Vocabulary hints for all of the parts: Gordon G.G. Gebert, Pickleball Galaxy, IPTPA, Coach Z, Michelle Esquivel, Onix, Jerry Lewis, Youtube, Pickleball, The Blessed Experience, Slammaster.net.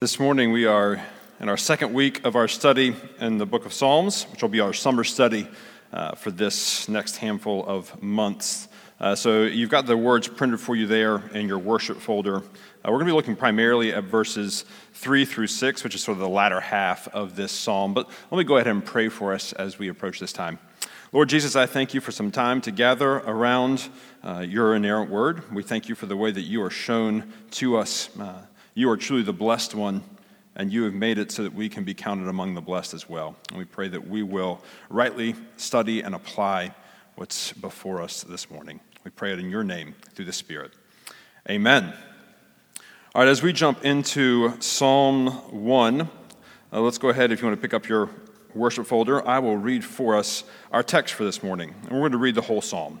This morning we are in our second week of our study in the book of Psalms, which will be our summer study for this next handful of months. So you've got the words printed for you there in your worship folder. We're going to be looking primarily at verses 3 through 6, which is sort of the latter half of this psalm. But let me go ahead and pray for us as we approach this time. Lord Jesus, I thank you for some time to gather around your inerrant word. We thank you for the way that you are shown to us. You are truly the blessed one, and you have made it so that we can be counted among the blessed as well. And we pray that we will rightly study and apply what's before us this morning. We pray it in your name, through the Spirit. Amen. All right, as we jump into Psalm 1, let's go ahead, if you want to pick up your worship folder, I will read for us our text for this morning. And we're going to read the whole psalm.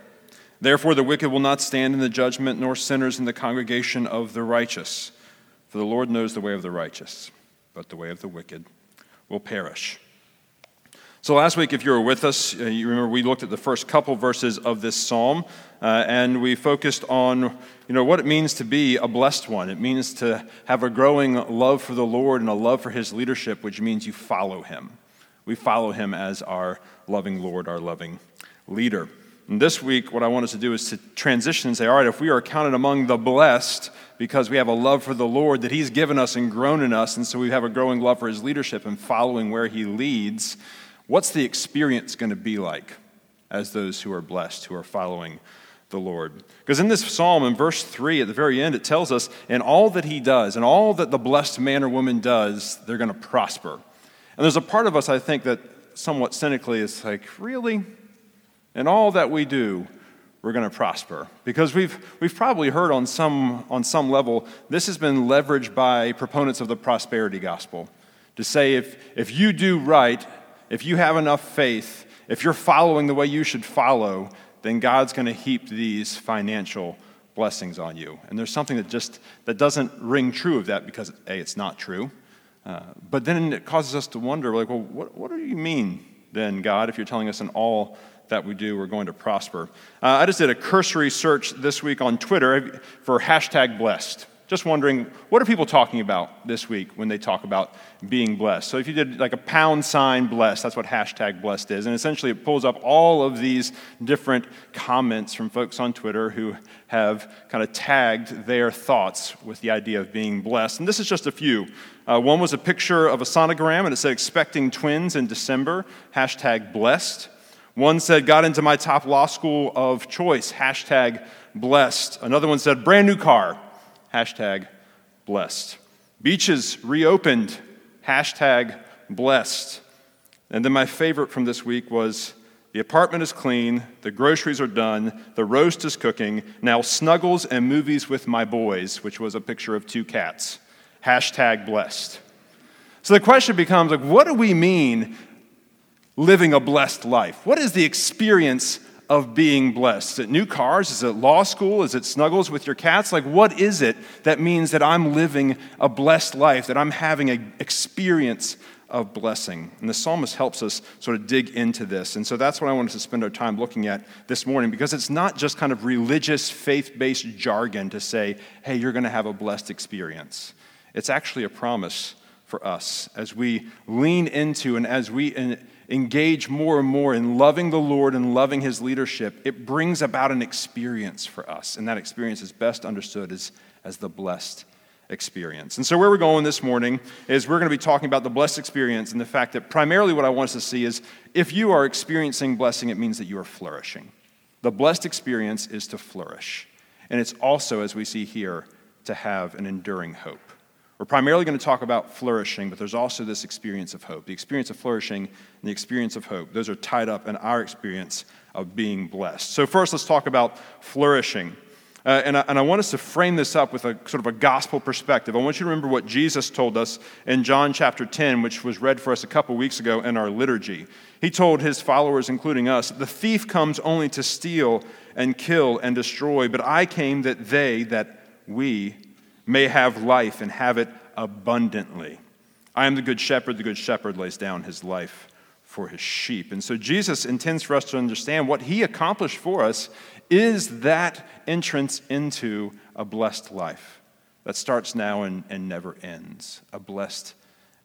Therefore the wicked will not stand in the judgment, nor sinners in the congregation of the righteous. For the Lord knows the way of the righteous, but the way of the wicked will perish. So last week, if you were with us, you remember we looked at the first couple verses of this psalm, and we focused on what it means to be a blessed one. It means to have a growing love for the Lord and a love for his leadership, which means you follow him. We follow him as our loving Lord, our loving leader. And this week, what I want us to do is to transition and say, all right, if we are counted among the blessed because we have a love for the Lord that he's given us and grown in us, and so we have a growing love for his leadership and following where he leads, what's the experience going to be like as those who are blessed, who are following the Lord? Because in this psalm, in verse 3, at the very end, it tells us, in all that he does, and all that the blessed man or woman does, they're going to prosper. And there's a part of us, I think, that somewhat cynically is like, really? And all that we do, we're going to prosper. Because we've probably heard on some level, this has been leveraged by proponents of the prosperity gospel to say if you do right, if you have enough faith, if you're following the way you should follow, then God's going to heap these financial blessings on you. And there's something that doesn't ring true of that because, A, it's not true. But then it causes us to wonder, like, well, what do you mean then, God, if you're telling us in all that we do, we're going to prosper? I just did a cursory search this week on Twitter for #blessed. Just wondering, what are people talking about this week when they talk about being blessed? So if you did like a # blessed, that's what #blessed is. And essentially it pulls up all of these different comments from folks on Twitter who have kind of tagged their thoughts with the idea of being blessed. And this is just a few. One was a picture of a sonogram, and it said, expecting twins in December, #blessed. One said, got into my top law school of choice, #blessed. Another one said, brand new car, #blessed. Beaches reopened, #blessed. And then my favorite from this week was, the apartment is clean, the groceries are done, the roast is cooking, now snuggles and movies with my boys, which was a picture of two cats, #blessed. So the question becomes, like, what do we mean living a blessed life? What is the experience of being blessed? Is it new cars? Is it law school? Is it snuggles with your cats? Like, what is it that means that I'm living a blessed life, that I'm having an experience of blessing? And the psalmist helps us sort of dig into this. And so that's what I wanted to spend our time looking at this morning, because it's not just kind of religious, faith-based jargon to say, hey, you're going to have a blessed experience. It's actually a promise for us as we lean into and as we engage more and more in loving the Lord and loving his leadership, it brings about an experience for us. And that experience is best understood as the blessed experience. And so where we're going this morning is we're going to be talking about the blessed experience and the fact that primarily what I want us to see is if you are experiencing blessing, it means that you are flourishing. The blessed experience is to flourish. And it's also, as we see here, to have an enduring hope. We're primarily going to talk about flourishing, but there's also this experience of hope. The experience of flourishing and the experience of hope, those are tied up in our experience of being blessed. So first, let's talk about flourishing. And I want us to frame this up with a sort of a gospel perspective. I want you to remember what Jesus told us in John chapter 10, which was read for us a couple weeks ago in our liturgy. He told his followers, including us, the thief comes only to steal and kill and destroy, but I came that we may have life and have it abundantly. I am the good shepherd. The good shepherd lays down his life for his sheep. And so Jesus intends for us to understand what he accomplished for us is that entrance into a blessed life that starts now and never ends, a blessed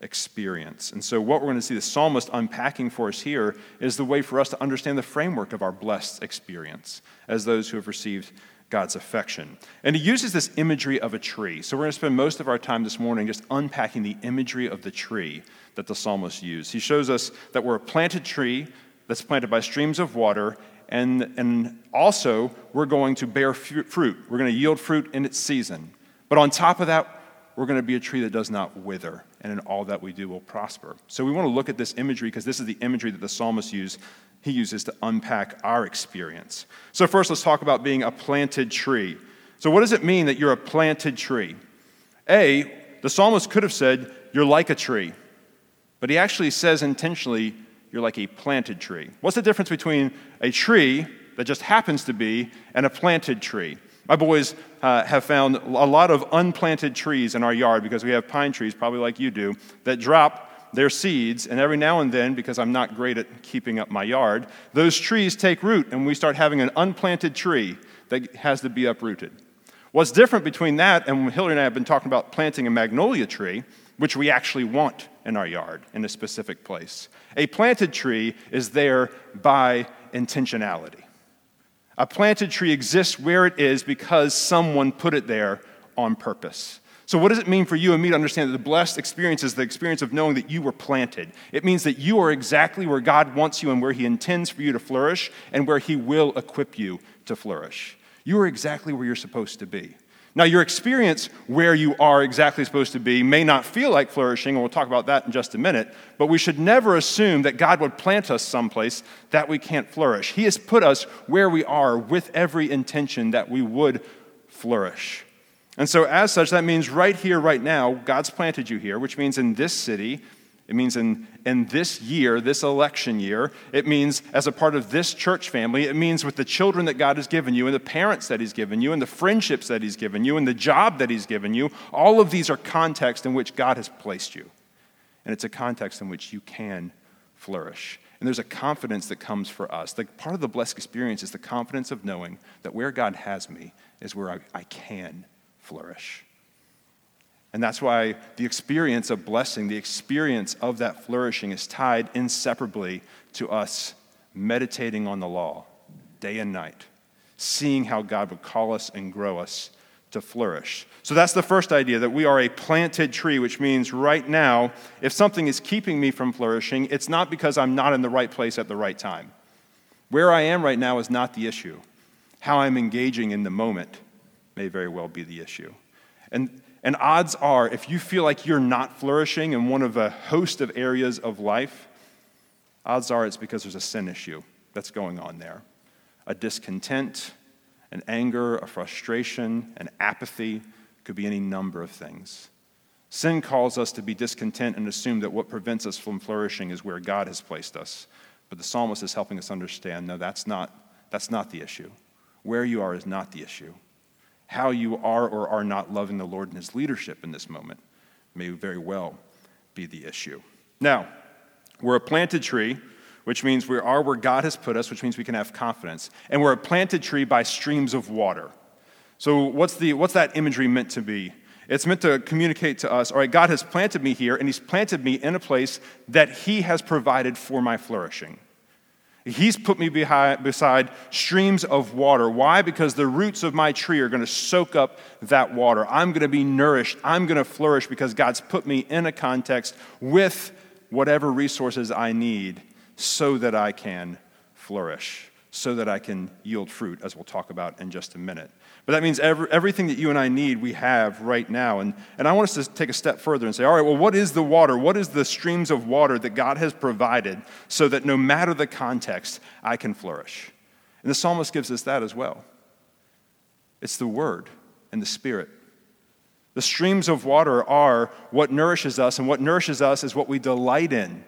experience. And so what we're going to see the psalmist unpacking for us here is the way for us to understand the framework of our blessed experience as those who have received God's affection. And he uses this imagery of a tree. So we're going to spend most of our time this morning just unpacking the imagery of the tree that the psalmist used. He shows us that we're a planted tree that's planted by streams of water, and also we're going to bear fruit. We're going to yield fruit in its season. But on top of that, we're going to be a tree that does not wither, and in all that we do will prosper. So we want to look at this imagery because this is the imagery that the psalmist used. He uses to unpack our experience. So first, let's talk about being a planted tree. So what does it mean that you're a planted tree? A, the psalmist could have said, you're like a tree. But he actually says intentionally, you're like a planted tree. What's the difference between a tree that just happens to be and a planted tree? My boys have found a lot of unplanted trees in our yard because we have pine trees, probably like you do, that drop their seeds, and every now and then, because I'm not great at keeping up my yard, those trees take root, and we start having an unplanted tree that has to be uprooted. What's different between that and Hillary and I have been talking about planting a magnolia tree, which we actually want in our yard in a specific place. A planted tree is there by intentionality. A planted tree exists where it is because someone put it there on purpose. So what does it mean for you and me to understand that the blessed experience is the experience of knowing that you were planted? It means that you are exactly where God wants you and where he intends for you to flourish and where he will equip you to flourish. You are exactly where you're supposed to be. Now, your experience where you are exactly supposed to be may not feel like flourishing, and we'll talk about that in just a minute, but we should never assume that God would plant us someplace that we can't flourish. He has put us where we are with every intention that we would flourish. And so as such, that means right here, right now, God's planted you here, which means in this city, it means in this year, this election year, it means as a part of this church family, it means with the children that God has given you and the parents that he's given you and the friendships that he's given you and the job that he's given you. All of these are contexts in which God has placed you. And it's a context in which you can flourish. And there's a confidence that comes for us. Like part of the blessed experience is the confidence of knowing that where God has me is where I can flourish. And that's why the experience of blessing, the experience of that flourishing is tied inseparably to us meditating on the law day and night, seeing how God would call us and grow us to flourish. So that's the first idea, that we are a planted tree, which means right now, if something is keeping me from flourishing, it's not because I'm not in the right place at the right time. Where I am right now is not the issue. How I'm engaging in the moment may very well be the issue. And odds are, if you feel like you're not flourishing in one of a host of areas of life, odds are it's because there's a sin issue that's going on there. A discontent, an anger, a frustration, an apathy, could be any number of things. Sin calls us to be discontent and assume that what prevents us from flourishing is where God has placed us. But the psalmist is helping us understand, no, that's not the issue. Where you are is not the issue. How you are or are not loving the Lord and his leadership in this moment may very well be the issue. Now, we're a planted tree, which means we are where God has put us, which means we can have confidence. And we're a planted tree by streams of water. So what's that imagery meant to be? It's meant to communicate to us, all right, God has planted me here, and he's planted me in a place that he has provided for my flourishing. He's put me beside streams of water. Why? Because the roots of my tree are going to soak up that water. I'm going to be nourished. I'm going to flourish because God's put me in a context with whatever resources I need so that I can flourish, so that I can yield fruit, as we'll talk about in just a minute. But that means everything that you and I need, we have right now. And I want us to take a step further and say, all right, well, what is the water? What is the streams of water that God has provided so that no matter the context, I can flourish? And the psalmist gives us that as well. It's the Word and the Spirit. The streams of water are what nourishes us, and what nourishes us is what we delight in.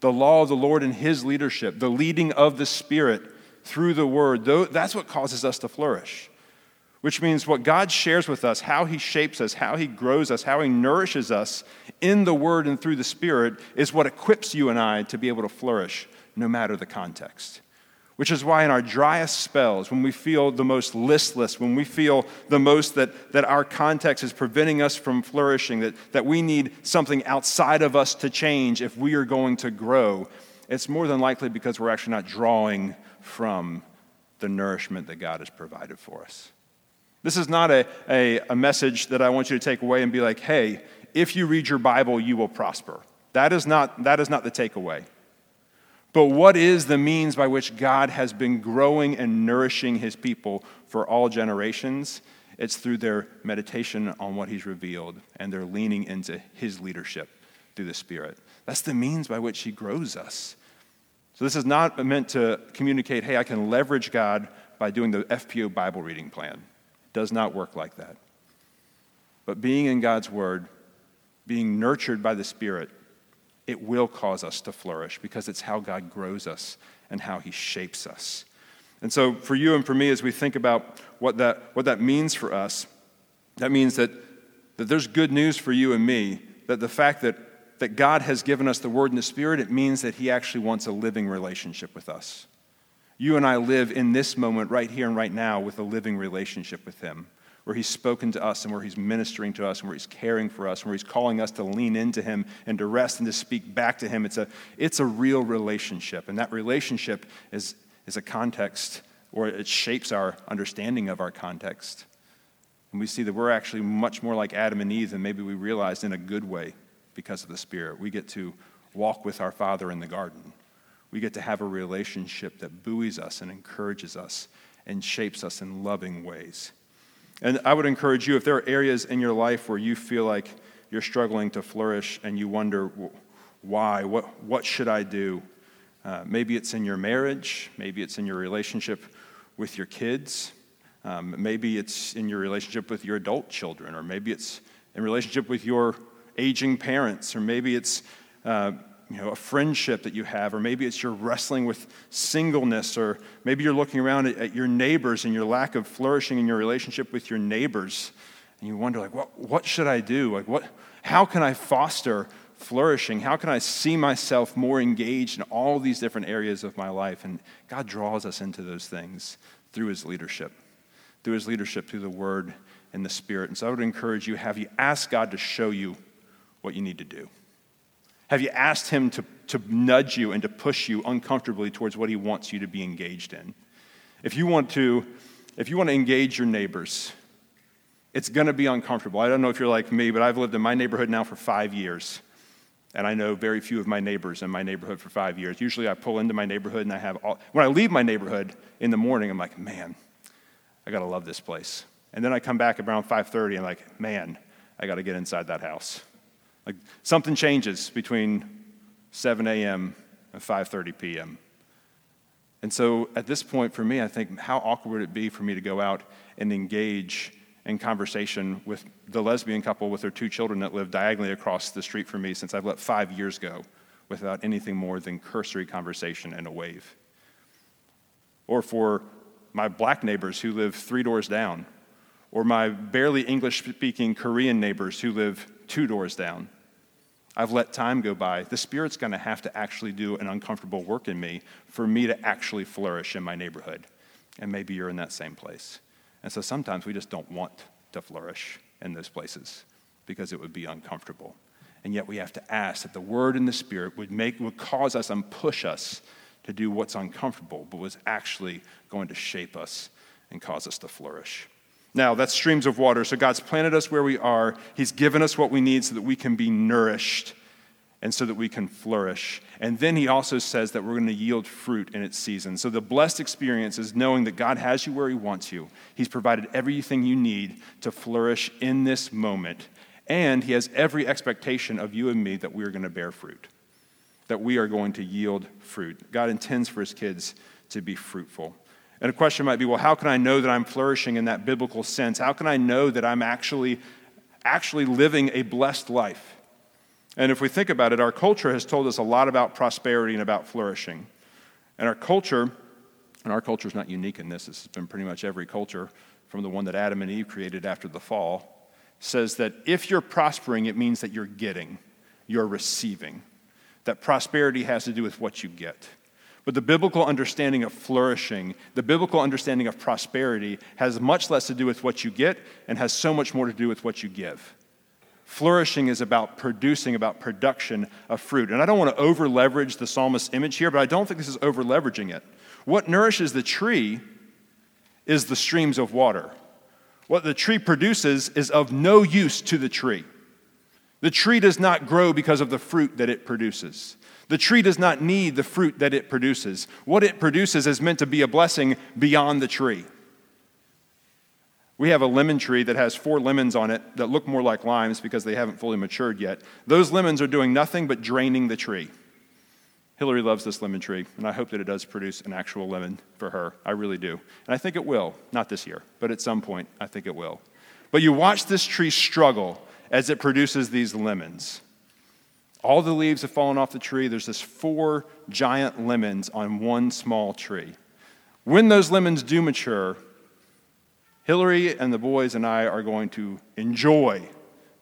The law of the Lord and His leadership, the leading of the Spirit through the Word, that's what causes us to flourish. Which means what God shares with us, how He shapes us, how He grows us, how He nourishes us in the Word and through the Spirit is what equips you and I to be able to flourish no matter the context. Which is why in our driest spells, when we feel the most listless, when we feel the most that our context is preventing us from flourishing, that we need something outside of us to change if we are going to grow, it's more than likely because we're actually not drawing from the nourishment that God has provided for us. This is not a message that I want you to take away and be like, hey, if you read your Bible, you will prosper. That is not the takeaway. But what is the means by which God has been growing and nourishing His people for all generations? It's through their meditation on what He's revealed and their leaning into His leadership through the Spirit. That's the means by which He grows us. So this is not meant to communicate, hey, I can leverage God by doing the FPO Bible reading plan. Does not work like that. But being in God's Word, being nurtured by the Spirit, it will cause us to flourish because it's how God grows us and how He shapes us. And so for you and for me, as we think about what that means for us, that means that there's good news for you and me, that the fact that God has given us the Word and the Spirit, it means that He actually wants a living relationship with us. You and I live in this moment, right here and right now, with a living relationship with Him, where He's spoken to us and where He's ministering to us and where He's caring for us and where He's calling us to lean into Him and to rest and to speak back to Him. It's a real relationship, and that relationship is a context, or it shapes our understanding of our context. And we see that we're actually much more like Adam and Eve than maybe we realized, in a good way, because of the Spirit. We get to walk with our Father in the garden. We get to have a relationship that buoys us and encourages us and shapes us in loving ways. And I would encourage you, if there are areas in your life where you feel like you're struggling to flourish and you wonder why, what should I do? Maybe it's in your marriage. Maybe it's in your relationship with your kids. Maybe it's in your relationship with your adult children, or maybe it's in relationship with your aging parents, or maybe it's a friendship that you have, or maybe it's you're wrestling with singleness, or maybe you're looking around at your neighbors and your lack of flourishing in your relationship with your neighbors, and you wonder, like, what should I do? Like, how can I foster flourishing? How can I see myself more engaged in all these different areas of my life? And God draws us into those things through His leadership, through the Word and the Spirit. And so I would encourage you, have you asked God to show you what you need to do? Have you asked Him to nudge you and to push you uncomfortably towards what He wants you to be engaged in? If you want to engage your neighbors, it's going to be uncomfortable. I don't know if you're like me, but I've lived in my neighborhood now for 5 years, and I know very few of my neighbors in my neighborhood for 5 years. Usually I pull into my neighborhood and when I leave my neighborhood in the morning, I'm like, man, I got to love this place. And then I come back around 5:30 and like, man, I got to get inside that house. Like, something changes between 7 a.m. and 5:30 p.m. And so at this point for me, I think, how awkward would it be for me to go out and engage in conversation with the lesbian couple with their 2 children that live diagonally across the street from me, since I've let 5 years go without anything more than cursory conversation and a wave? Or for my black neighbors who live 3 doors down, or my barely English-speaking Korean neighbors who live 2 doors down. I've let time go by. The Spirit's going to have to actually do an uncomfortable work in me for me to actually flourish in my neighborhood. And maybe you're in that same place. And so sometimes we just don't want to flourish in those places because it would be uncomfortable. And yet we have to ask that the Word and the Spirit would cause us and push us to do what's uncomfortable, but was actually going to shape us and cause us to flourish. Now, that's streams of water. So God's planted us where we are. He's given us what we need so that we can be nourished and so that we can flourish. And then He also says that we're going to yield fruit in its season. So the blessed experience is knowing that God has you where He wants you. He's provided everything you need to flourish in this moment. And He has every expectation of you and me that we are going to bear fruit, that we are going to yield fruit. God intends for His kids to be fruitful. And a question might be, well, how can I know that I'm flourishing in that biblical sense? How can I know that I'm actually living a blessed life? And if we think about it, our culture has told us a lot about prosperity and about flourishing. And our culture is not unique in this. This has been pretty much every culture, from the one that Adam and Eve created after the fall, says that if you're prospering, it means that you're getting, you're receiving. That prosperity has to do with what you get. But the biblical understanding of flourishing, the biblical understanding of prosperity has much less to do with what you get and has so much more to do with what you give. Flourishing is about producing, about production of fruit. And I don't want to over-leverage the psalmist's image here, but I don't think this is over-leveraging it. What nourishes the tree is the streams of water. What the tree produces is of no use to the tree. The tree does not grow because of the fruit that it produces. The tree does not need the fruit that it produces. What it produces is meant to be a blessing beyond the tree. We have a lemon tree that has 4 lemons on it that look more like limes because they haven't fully matured yet. Those lemons are doing nothing but draining the tree. Hillary loves this lemon tree, and I hope that it does produce an actual lemon for her. I really do. And I think it will. Not this year, but at some point, I think it will. But you watch this tree struggle as it produces these lemons. All the leaves have fallen off the tree. There's this 4 giant lemons on one small tree. When those lemons do mature, Hillary and the boys and I are going to enjoy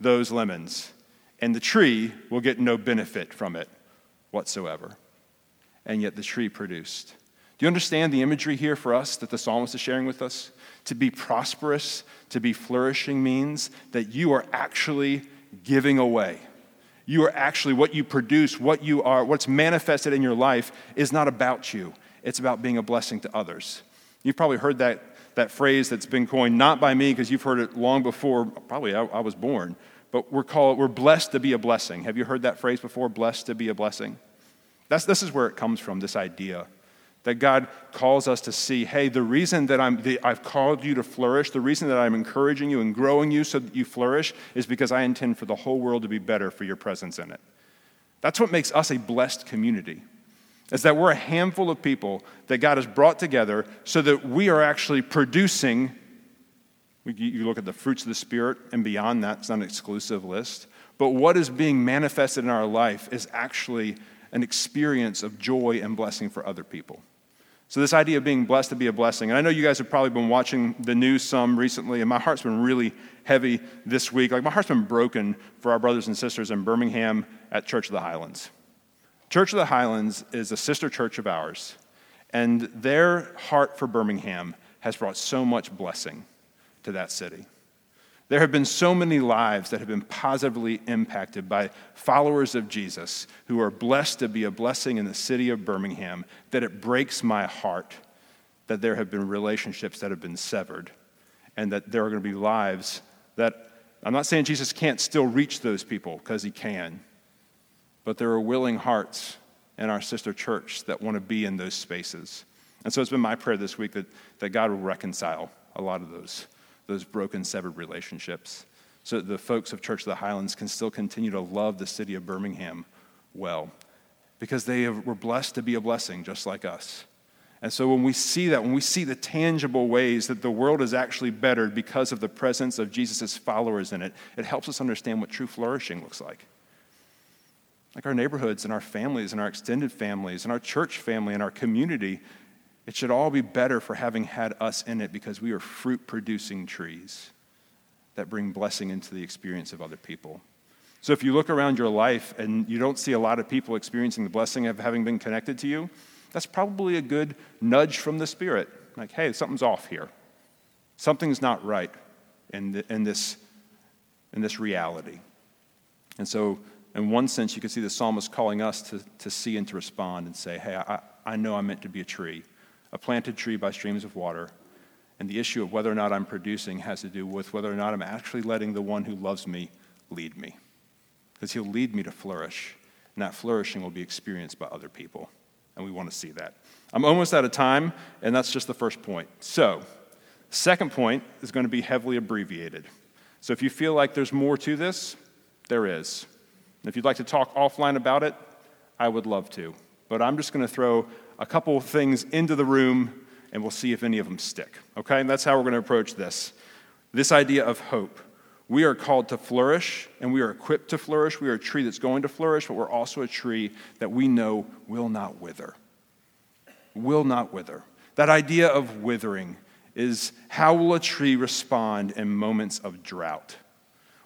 those lemons, and the tree will get no benefit from it whatsoever. And yet the tree produced. Do you understand the imagery here for us that the psalmist is sharing with us? To be prosperous, to be flourishing means that you are actually giving away. You are actually, what you produce, what you are, what's manifested in your life is not about you. It's about being a blessing to others. You've probably heard that phrase that's been coined, not by me, because you've heard it long before, probably I was born, but we're blessed to be a blessing. Have you heard that phrase before, blessed to be a blessing? This is where it comes from, this idea that God calls us to see, hey, the reason that I've called you to flourish, the reason that I'm encouraging you and growing you so that you flourish is because I intend for the whole world to be better for your presence in it. That's what makes us a blessed community, is that we're a handful of people that God has brought together so that we are actually producing. You look at the fruits of the Spirit, and beyond that, it's not an exclusive list, but what is being manifested in our life is actually an experience of joy and blessing for other people. So this idea of being blessed to be a blessing, and I know you guys have probably been watching the news some recently, and my heart's been really heavy this week. Like, my heart's been broken for our brothers and sisters in Birmingham at Church of the Highlands. Church of the Highlands is a sister church of ours, and their heart for Birmingham has brought so much blessing to that city. There have been so many lives that have been positively impacted by followers of Jesus who are blessed to be a blessing in the city of Birmingham that it breaks my heart that there have been relationships that have been severed and that there are going to be lives that, I'm not saying Jesus can't still reach those people because he can, but there are willing hearts in our sister church that want to be in those spaces. And so it's been my prayer this week that God will reconcile a lot of those broken, severed relationships, so that the folks of Church of the Highlands can still continue to love the city of Birmingham well, because they were blessed to be a blessing just like us. And so when we see that, when we see the tangible ways that the world is actually bettered because of the presence of Jesus' followers in it, it helps us understand what true flourishing looks like. Like our neighborhoods and our families and our extended families and our church family and our community, it should all be better for having had us in it because we are fruit-producing trees that bring blessing into the experience of other people. So if you look around your life and you don't see a lot of people experiencing the blessing of having been connected to you, that's probably a good nudge from the Spirit. Like, hey, something's off here. Something's not right in this reality. And so in one sense, you can see the psalmist calling us to see and to respond and say, hey, I know I'm meant to be a tree, a planted tree by streams of water, and the issue of whether or not I'm producing has to do with whether or not I'm actually letting the one who loves me lead me, because he'll lead me to flourish, and that flourishing will be experienced by other people, and we want to see that. I'm almost out of time, and that's just the first point. So, second point is going to be heavily abbreviated. So if you feel like there's more to this, there is. And if you'd like to talk offline about it, I would love to, but I'm just going to throw a couple of things into the room and we'll see if any of them stick. Okay? And that's how we're going to approach this. This idea of hope. We are called to flourish, and we are equipped to flourish. We are a tree that's going to flourish, but we're also a tree that we know will not wither. Will not wither. That idea of withering is how will a tree respond in moments of drought?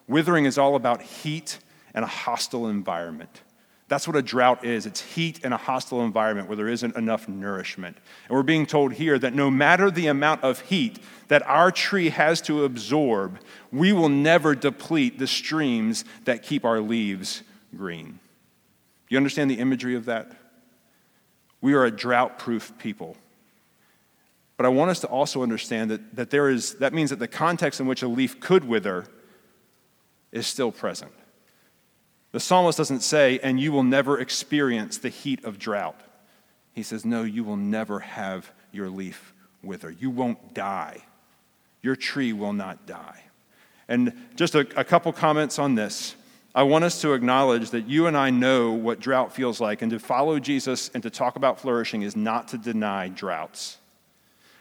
Withering is all about heat and a hostile environment. That's what a drought is. It's heat in a hostile environment where there isn't enough nourishment. And we're being told here that no matter the amount of heat that our tree has to absorb, we will never deplete the streams that keep our leaves green. Do you understand the imagery of that? We are a drought-proof people. But I want us to also understand that that means that the context in which a leaf could wither is still present. The psalmist doesn't say, and you will never experience the heat of drought. He says, no, you will never have your leaf wither. You won't die. Your tree will not die. And just a couple comments on this. I want us to acknowledge that you and I know what drought feels like, and to follow Jesus and to talk about flourishing is not to deny droughts.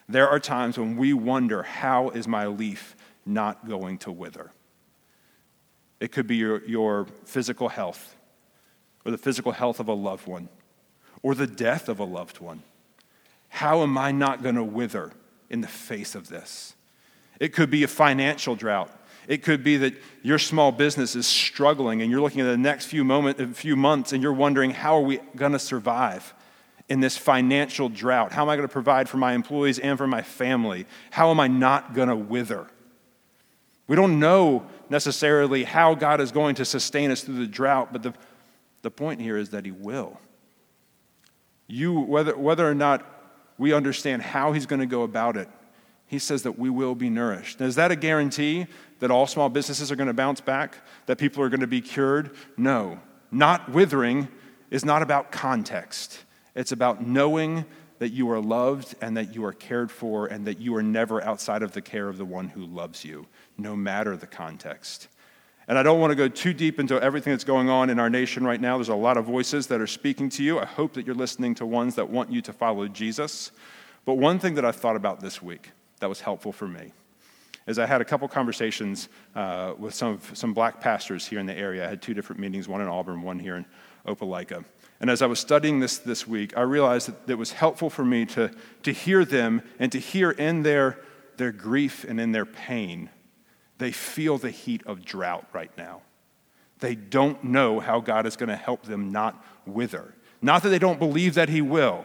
There are times when we wonder, how is my leaf not going to wither? It could be your physical health, or the physical health of a loved one, or the death of a loved one. How am I not going to wither in the face of this? It could be a financial drought. It could be that your small business is struggling and you're looking at the next few months and you're wondering, how are we going to survive in this financial drought? How am I going to provide for my employees and for my family? How am I not going to wither? We don't know necessarily how God is going to sustain us through the drought, but the point here is that he will. Whether or not we understand how he's going to go about it, he says that we will be nourished. Now, is that a guarantee that all small businesses are going to bounce back, that people are going to be cured? No. Not withering is not about context. It's about knowing that you are loved and that you are cared for and that you are never outside of the care of the one who loves you, no matter the context. And I don't want to go too deep into everything that's going on in our nation right now. There's a lot of voices that are speaking to you. I hope that you're listening to ones that want you to follow Jesus. But one thing that I thought about this week that was helpful for me is I had a couple conversations with some black pastors here in the area. I had two different meetings, one in Auburn, one here in Opelika. And as I was studying this week, I realized that it was helpful for me to hear them and to hear in their grief and in their pain, they feel the heat of drought right now. They don't know how God is going to help them not wither. Not that they don't believe that he will,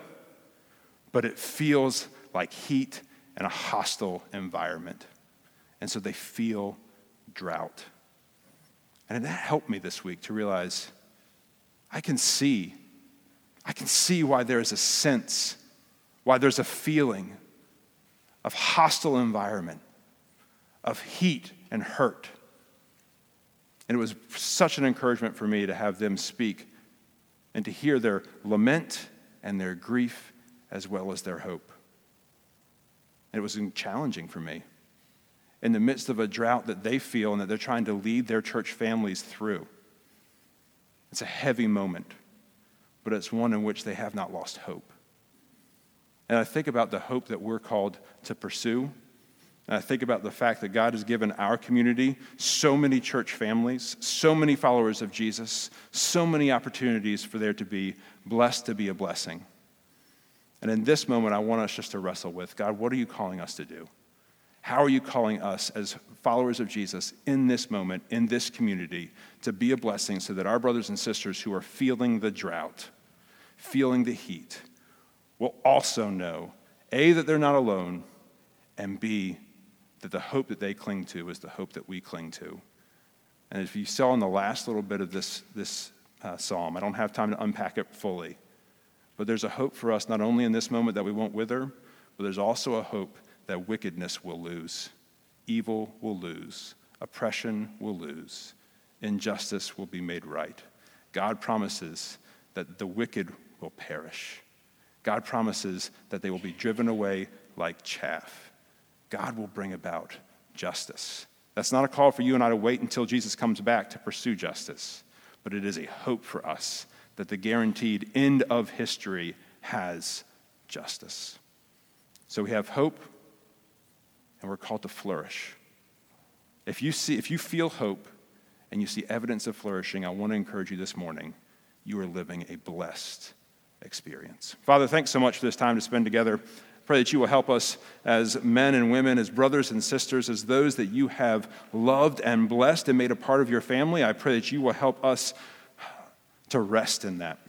but it feels like heat and a hostile environment. And so they feel drought. And that helped me this week to realize I can see why there is a sense, why there's a feeling of hostile environment, of heat and hurt. And it was such an encouragement for me to have them speak and to hear their lament and their grief as well as their hope. And it was challenging for me in the midst of a drought that they feel and that they're trying to lead their church families through. It's a heavy moment, but it's one in which they have not lost hope. And I think about the hope that we're called to pursue. And I think about the fact that God has given our community so many church families, so many followers of Jesus, so many opportunities for there to be blessed to be a blessing. And in this moment, I want us just to wrestle with, God, what are you calling us to do? How are you calling us as followers of Jesus in this moment, in this community, to be a blessing so that our brothers and sisters who are feeling the drought, feeling the heat, will also know, A, that they're not alone, and B, that the hope that they cling to is the hope that we cling to. And if you saw in the last little bit of this psalm, I don't have time to unpack it fully, but there's a hope for us not only in this moment that we won't wither, but there's also a hope that wickedness will lose, evil will lose, oppression will lose, injustice will be made right. God promises that the wicked will perish. God promises that they will be driven away like chaff. God will bring about justice. That's not a call for you and I to wait until Jesus comes back to pursue justice, but it is a hope for us that the guaranteed end of history has justice. So we have hope, and we're called to flourish. If you feel hope and you see evidence of flourishing, I want to encourage you this morning, you are living a blessed experience. Father, thanks so much for this time to spend together. Pray that you will help us as men and women, as brothers and sisters, as those that you have loved and blessed and made a part of your family. I pray that you will help us to rest in that.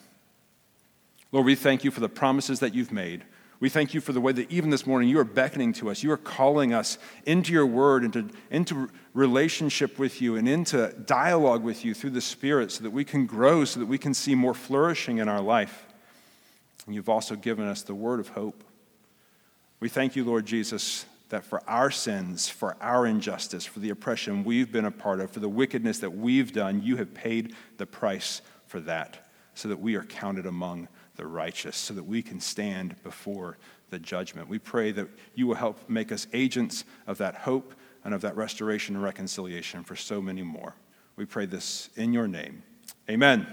Lord, we thank you for the promises that you've made. We thank you for the way that even this morning you are beckoning to us. You are calling us into your word, into relationship with you, and into dialogue with you through the Spirit so that we can grow, so that we can see more flourishing in our life. And you've also given us the word of hope. We thank you, Lord Jesus, that for our sins, for our injustice, for the oppression we've been a part of, for the wickedness that we've done, you have paid the price for that, so that we are counted among the righteous, so that we can stand before the judgment. We pray that you will help make us agents of that hope and of that restoration and reconciliation for so many more. We pray this in your name. Amen.